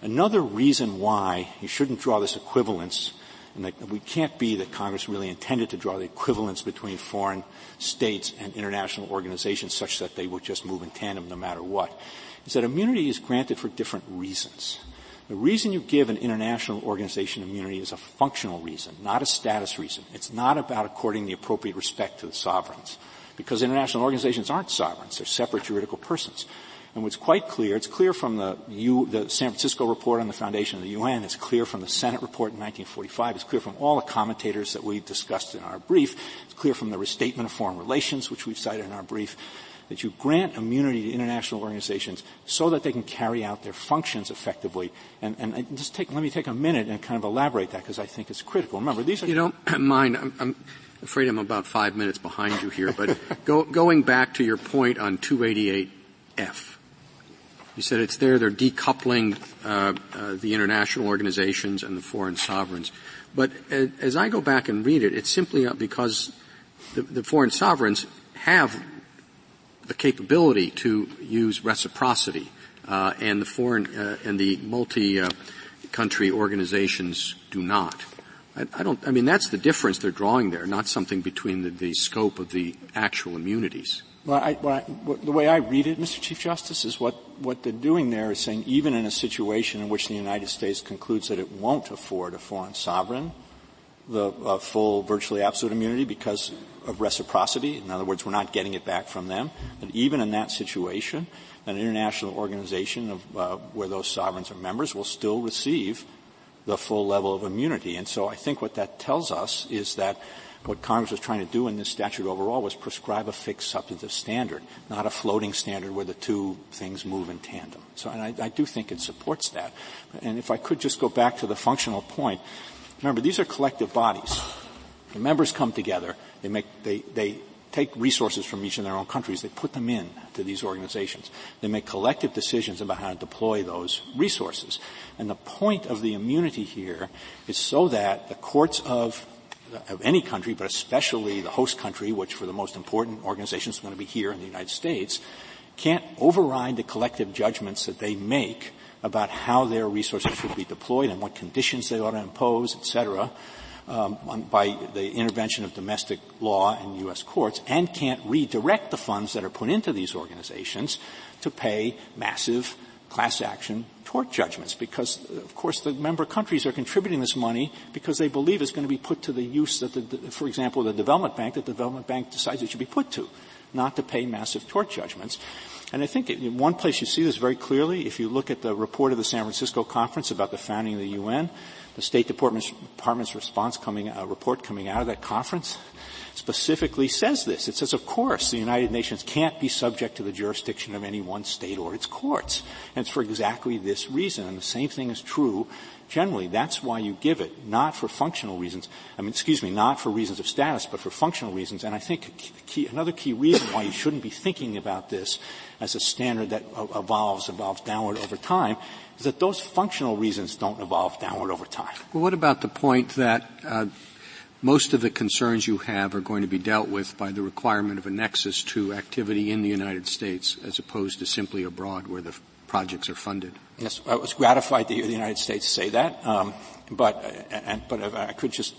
Another reason why you shouldn't draw this equivalence, and that we can't be that Congress really intended to draw the equivalence between foreign states and international organizations such that they would just move in tandem no matter what, is that immunity is granted for different reasons. The reason you give an international organization immunity is a functional reason, not a status reason. It's not about according the appropriate respect to the sovereigns, because international organizations aren't sovereigns. They're separate juridical persons. And what's quite clear, it's clear from the San Francisco report on the foundation of the UN, it's clear from the Senate report in 1945, it's clear from all the commentators that we discussed in our brief, it's clear from the Restatement of Foreign Relations, which we've cited in our brief, that you grant immunity to international organizations so that they can carry out their functions effectively. And just let me take a minute and kind of elaborate that, because I think it's critical. Remember, these are... You don't mind. I'm afraid I'm about 5 minutes behind you here, but going back to your point on 288F, you said it's there, they're decoupling the international organizations and the foreign sovereigns. But as I go back and read it, it's simply because the foreign sovereigns have the capability to use reciprocity, and the foreign and the multi-country organizations do not. I don't. I mean, that's the difference they're drawing there, not something between the scope of the actual immunities. Well, the way I read it, Mr. Chief Justice, is what they're doing there is saying even in a situation in which the United States concludes that it won't afford a foreign sovereign the full, virtually absolute immunity because of reciprocity, in other words, we're not getting it back from them, but even in that situation, an international organization of where those sovereigns are members will still receive the full level of immunity. And so I think what that tells us is that what Congress was trying to do in this statute overall was prescribe a fixed substantive standard, not a floating standard where the two things move in tandem. So, and I do think it supports that. And if I could just go back to the functional point, remember, these are collective bodies. The members come together. They take resources from each of their own countries. They put them in to these organizations. They make collective decisions about how to deploy those resources. And the point of the immunity here is so that the courts of any country, but especially the host country, which for the most important organizations is going to be here in the United States, can't override the collective judgments that they make about how their resources should be deployed and what conditions they ought to impose, et cetera, by the intervention of domestic law and U.S. courts, and can't redirect the funds that are put into these organizations to pay massive class action tort judgments, because, of course, the member countries are contributing this money because they believe it's going to be put to the use that, for example, the Development Bank decides it should be put to, not to pay massive tort judgments. And I think in one place you see this very clearly. If you look at the report of the San Francisco conference about the founding of the UN, the State Department's response report coming out of that conference specifically says this. It says, of course, the United Nations can't be subject to the jurisdiction of any one state or its courts. And it's for exactly this reason. And the same thing is true generally. That's why you give it, not for functional reasons. Not for reasons of status, but for functional reasons. And I think another key reason why you shouldn't be thinking about this as a standard that evolves downward over time is that those functional reasons don't evolve downward over time. Well, what about the point that most of the concerns you have are going to be dealt with by the requirement of a nexus to activity in the United States as opposed to simply abroad where the projects are funded? Yes, I was gratified to hear the United States say that, but if I could just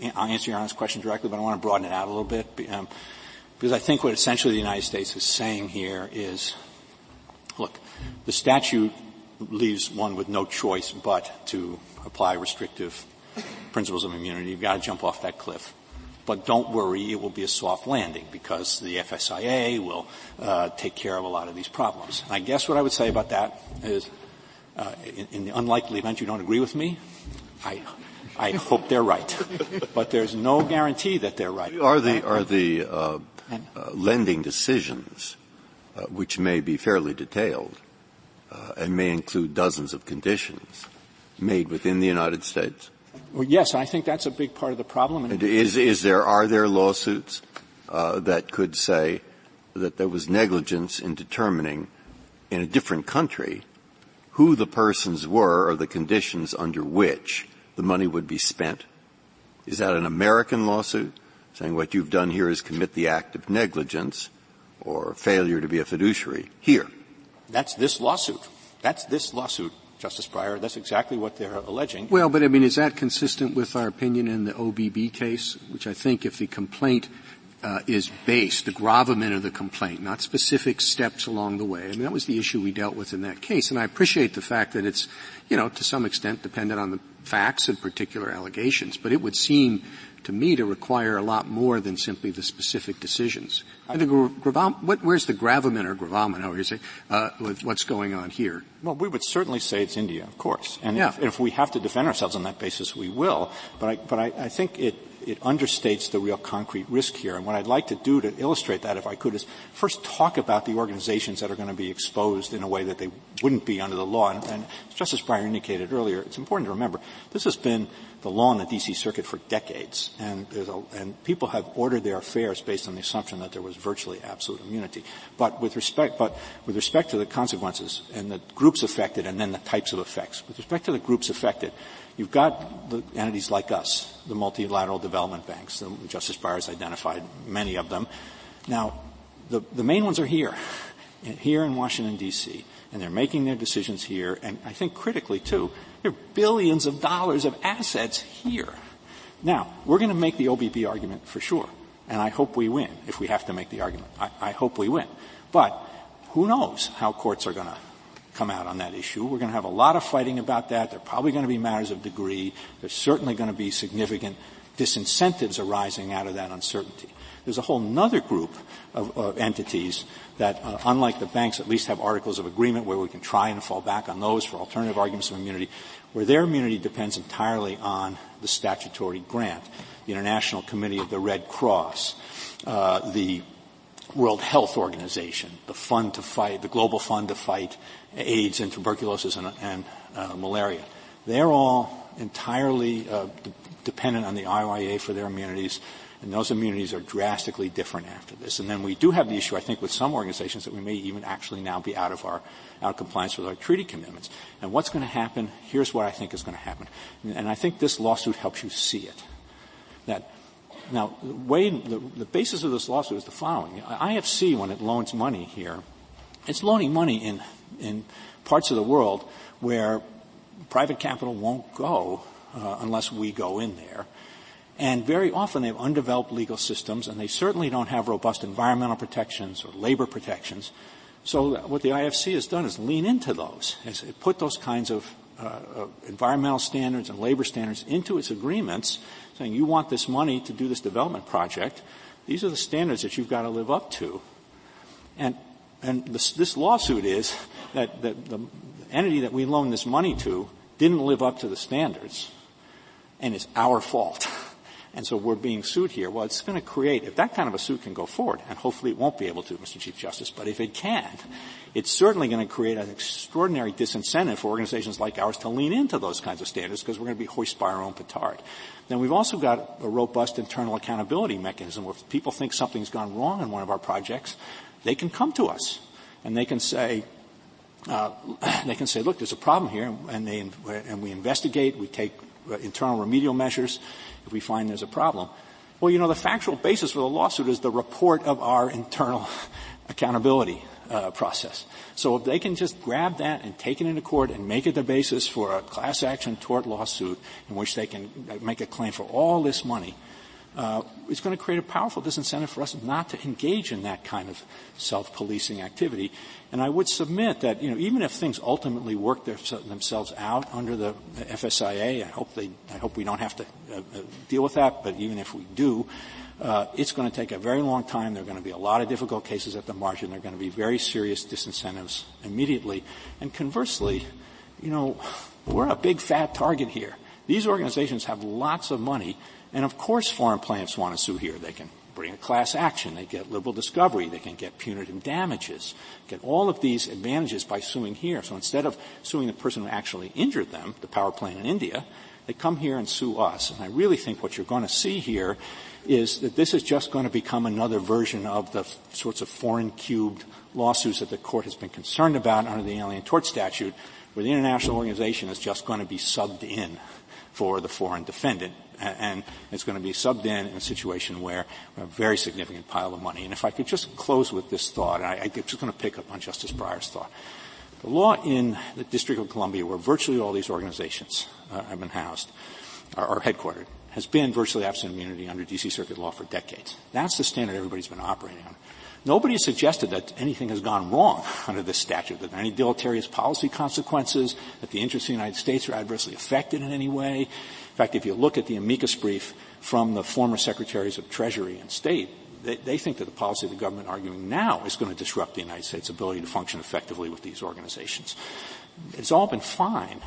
answer your honest question directly, but I want to broaden it out a little bit, because I think what essentially the United States is saying here is, look, the statute leaves one with no choice but to apply restrictive principles of immunity. You've got to jump off that cliff. But don't worry, it will be a soft landing because the FSIA will take care of a lot of these problems. And I guess what I would say about that is, in the unlikely event you don't agree with me, I hope they're right. But there's no guarantee that they're right. Are the lending decisions, which may be fairly detailed and may include dozens of conditions, made within the United States? Well, yes, I think that's a big part of the problem. And are there lawsuits that could say that there was negligence in determining in a different country who the persons were or the conditions under which the money would be spent? Is that an American lawsuit saying what you've done here is commit the act of negligence or failure to be a fiduciary here? That's this lawsuit. Justice Breyer, that's exactly what they're alleging. Well, but I mean, is that consistent with our opinion in the OBB case, which I think if the complaint is based, the gravamen of the complaint, not specific steps along the way, I mean, that was the issue we dealt with in that case. And I appreciate the fact that it's, to some extent dependent on the facts and particular allegations, but it would seem to me to require a lot more than simply the specific decisions. Where's the gravamen or gravamen, however you say, with what's going on here? Well, we would certainly say it's India, of course. And yeah. If we have to defend ourselves on that basis, we will. But I think it understates the real concrete risk here. And what I'd like to do to illustrate that, if I could, is first talk about the organizations that are going to be exposed in a way that they wouldn't be under the law. And as Justice Breyer indicated earlier, it's important to remember, this has been the law in the DC Circuit for decades, and people have ordered their affairs based on the assumption that there was virtually absolute immunity. But with respect to the consequences and the groups affected and then the types of effects, with respect to the groups affected, You've got the entities like us, the multilateral development banks. Justice Breyer's identified many of them. Now, the main ones are here in Washington, D.C., and they're making their decisions here, and I think critically, too, there are billions of dollars of assets here. Now, we're going to make the OBB argument for sure, and I hope we win if we have to make the argument. I hope we win. But who knows how courts are going to come out on that issue. We're going to have a lot of fighting about that. There are probably going to be matters of degree. There's certainly going to be significant disincentives arising out of that uncertainty. There's a whole nother group of entities that, unlike the banks, at least have articles of agreement where we can try and fall back on those for alternative arguments of immunity, where their immunity depends entirely on the statutory grant, the International Committee of the Red Cross, the World Health Organization, the Global Fund to Fight AIDS and Tuberculosis and Malaria. They're all entirely dependent on the IOIA for their immunities. And those immunities are drastically different after this. And then we do have the issue, I think, with some organizations that we may even actually now be out of compliance with our treaty commitments. And what's going to happen? Here's what I think is going to happen. And I think this lawsuit helps you see it. Now, the basis of this lawsuit is the following. IFC, when it loans money here, it's loaning money in parts of the world where private capital won't go unless we go in there. And very often they have undeveloped legal systems, and they certainly don't have robust environmental protections or labor protections. So what the IFC has done is lean into those. It put those kinds of environmental standards and labor standards into its agreements, saying you want this money to do this development project. These are the standards that you've got to live up to. And this lawsuit is that the entity that we loaned this money to didn't live up to the standards, and it's our fault. And so we're being sued here. Well, it's going to create, if that kind of a suit can go forward, and hopefully it won't be able to, Mr. Chief Justice, but if it can, it's certainly going to create an extraordinary disincentive for organizations like ours to lean into those kinds of standards because we're going to be hoisted by our own petard. Then we've also got a robust internal accountability mechanism where if people think something's gone wrong in one of our projects, they can come to us and they can say, look, there's a problem here, and we investigate, we take internal remedial measures if we find there's a problem. Well, the factual basis for the lawsuit is the report of our internal accountability process. So if they can just grab that and take it into court and make it the basis for a class action tort lawsuit in which they can make a claim for all this money, it's going to create a powerful disincentive for us not to engage in that kind of self-policing activity. And I would submit that, even if things ultimately work themselves out under the FSIA, I hope we don't have to deal with that, but even if we do, it's going to take a very long time. There are going to be a lot of difficult cases at the margin. There are going to be very serious disincentives immediately. And conversely, we're a big fat target here. These organizations have lots of money. And, of course, foreign plaintiffs want to sue here. They can bring a class action. They get liberal discovery. They can get punitive damages, get all of these advantages by suing here. So instead of suing the person who actually injured them, the power plant in India, they come here and sue us. And I really think what you're going to see here is that this is just going to become another version of the sorts of foreign-cubed lawsuits that the Court has been concerned about under the Alien Tort Statute, where the international organization is just going to be subbed in for the foreign defendant. And it's going to be subbed in a situation where we have a very significant pile of money. And if I could just close with this thought, and I'm just going to pick up on Justice Breyer's thought. The law in the District of Columbia, where virtually all these organizations have been housed, or headquartered, has been virtually absent immunity under DC Circuit law for decades. That's the standard everybody's been operating on. Nobody has suggested that anything has gone wrong under this statute, that there are any deleterious policy consequences, that the interests of the United States are adversely affected in any way. In fact, if you look at the amicus brief from the former secretaries of Treasury and State, they think that the policy of the government arguing now is going to disrupt the United States' ability to function effectively with these organizations. It's all been fine.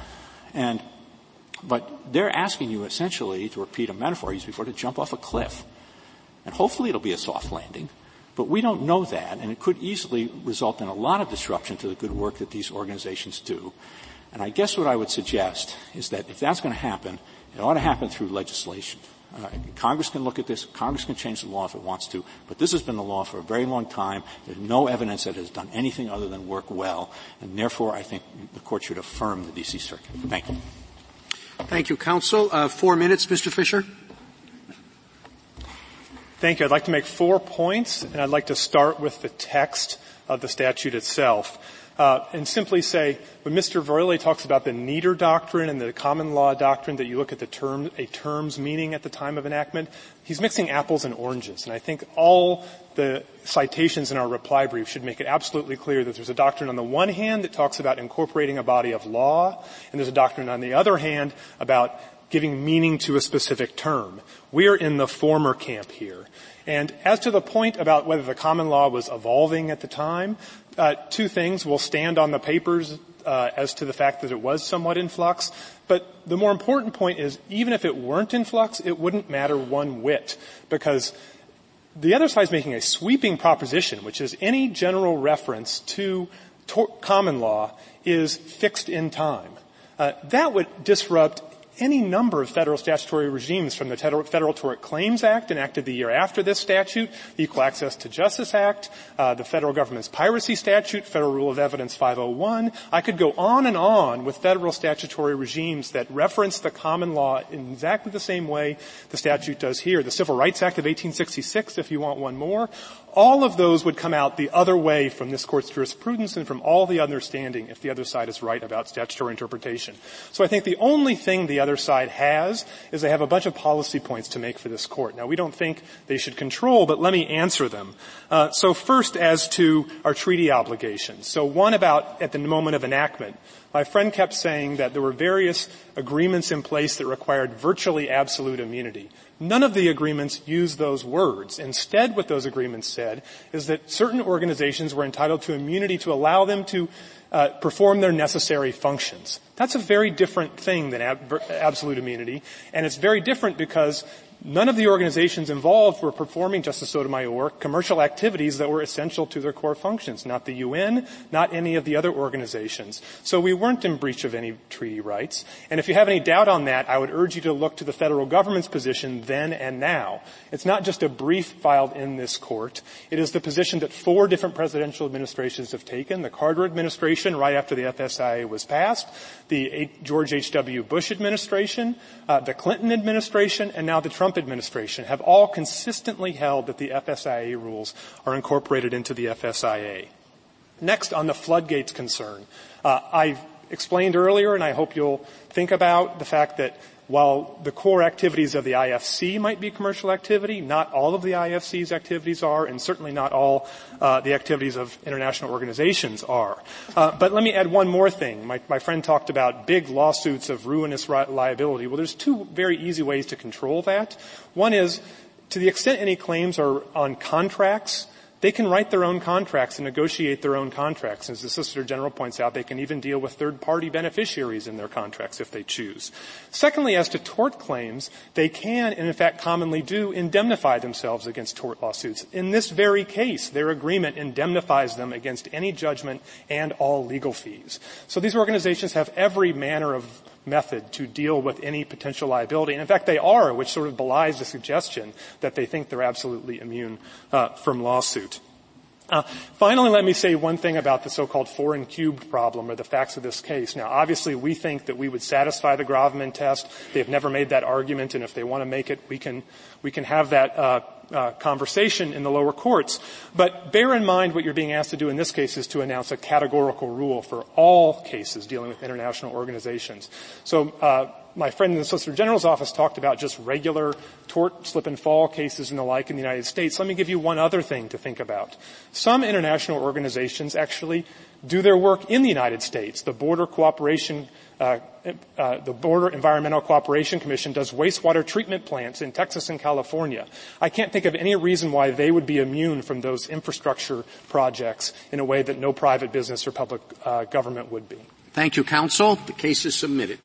But they're asking you essentially, to repeat a metaphor used before, to jump off a cliff. And hopefully it'll be a soft landing. But we don't know that, and it could easily result in a lot of disruption to the good work that these organizations do. And I guess what I would suggest is that if that's going to happen, it ought to happen through legislation. Congress can look at this. Congress can change the law if it wants to. But this has been the law for a very long time. There's no evidence that it has done anything other than work well. And therefore, I think the Court should affirm the D.C. Circuit. Thank you. Thank you, counsel. 4 minutes, Mr. Fisher. Thank you. I'd like to make 4 points, and I'd like to start with the text of the statute itself. And simply say, when Mr. Verrilli talks about the Neder doctrine and the common law doctrine that you look at the term, a term's meaning at the time of enactment, he's mixing apples and oranges. And I think all the citations in our reply brief should make it absolutely clear that there's a doctrine on the one hand that talks about incorporating a body of law, and there's a doctrine on the other hand about giving meaning to a specific term. We're in the former camp here. And as to the point about whether the common law was evolving at the time, two things will stand on the papers as to the fact that it was somewhat in flux. But the more important point is, even if it weren't in flux, it wouldn't matter one whit, because the other side is making a sweeping proposition, which is any general reference to common law is fixed in time. That would disrupt any number of federal statutory regimes, from the Federal Tort Claims Act, enacted the year after this statute, the Equal Access to Justice Act, the Federal Government's Piracy Statute, Federal Rule of Evidence 501. I could go on and on with federal statutory regimes that reference the common law in exactly the same way the statute does here. The Civil Rights Act of 1866, if you want one more. All of those would come out the other way from this Court's jurisprudence and from all the understanding if the other side is right about statutory interpretation. So I think the only thing the other side has is they have a bunch of policy points to make for this Court. Now, we don't think they should control, but let me answer them. So first, as to our treaty obligations. So one about at the moment of enactment. My friend kept saying that there were various agreements in place that required virtually absolute immunity. None of the agreements use those words. Instead, what those agreements said is that certain organizations were entitled to immunity to allow them to perform their necessary functions. That's a very different thing than absolute immunity, and it's very different because none of the organizations involved were performing, Justice Sotomayor, commercial activities that were essential to their core functions, not the UN, not any of the other organizations. So we weren't in breach of any treaty rights. And if you have any doubt on that, I would urge you to look to the federal government's position then and now. It's not just a brief filed in this Court. It is the position that 4 different presidential administrations have taken. The Carter administration right after the FSIA was passed, the George H.W. Bush administration, the Clinton administration, and now the Trump administration have all consistently held that the FSIA rules are incorporated into the FSIA. Next, on the floodgates concern, I've explained earlier, and I hope you'll think about the fact that while the core activities of the IFC might be commercial activity, not all of the IFC's activities are, and certainly not all the activities of international organizations are. But let me add one more thing. My friend talked about big lawsuits of ruinous liability. Well, there's 2 very easy ways to control that. One is, to the extent any claims are on contracts, they can write their own contracts and negotiate their own contracts. As the Solicitor General points out, they can even deal with third-party beneficiaries in their contracts if they choose. Secondly, as to tort claims, they can, and in fact commonly do, indemnify themselves against tort lawsuits. In this very case, their agreement indemnifies them against any judgment and all legal fees. So these organizations have every manner of method to deal with any potential liability. And in fact, they are, which sort of belies the suggestion that they think they're absolutely immune from lawsuit. Finally, let me say one thing about the so-called foreign cubed problem or the facts of this case. Now, obviously, we think that we would satisfy the Grobman test. They've never made that argument, and if they want to make it, we can have that conversation in the lower courts. But bear in mind what you're being asked to do in this case is to announce a categorical rule for all cases dealing with international organizations. So my friend in the Solicitor General's office talked about just regular tort slip and fall cases and the like in the United States. Let me give you one other thing to think about. Some international organizations actually do their work in the United States. The Border Cooperation the Border Environmental Cooperation Commission does wastewater treatment plants in Texas and California. I can't think of any reason why they would be immune from those infrastructure projects in a way that no private business or public government would be. Thank you, counsel. The case is submitted.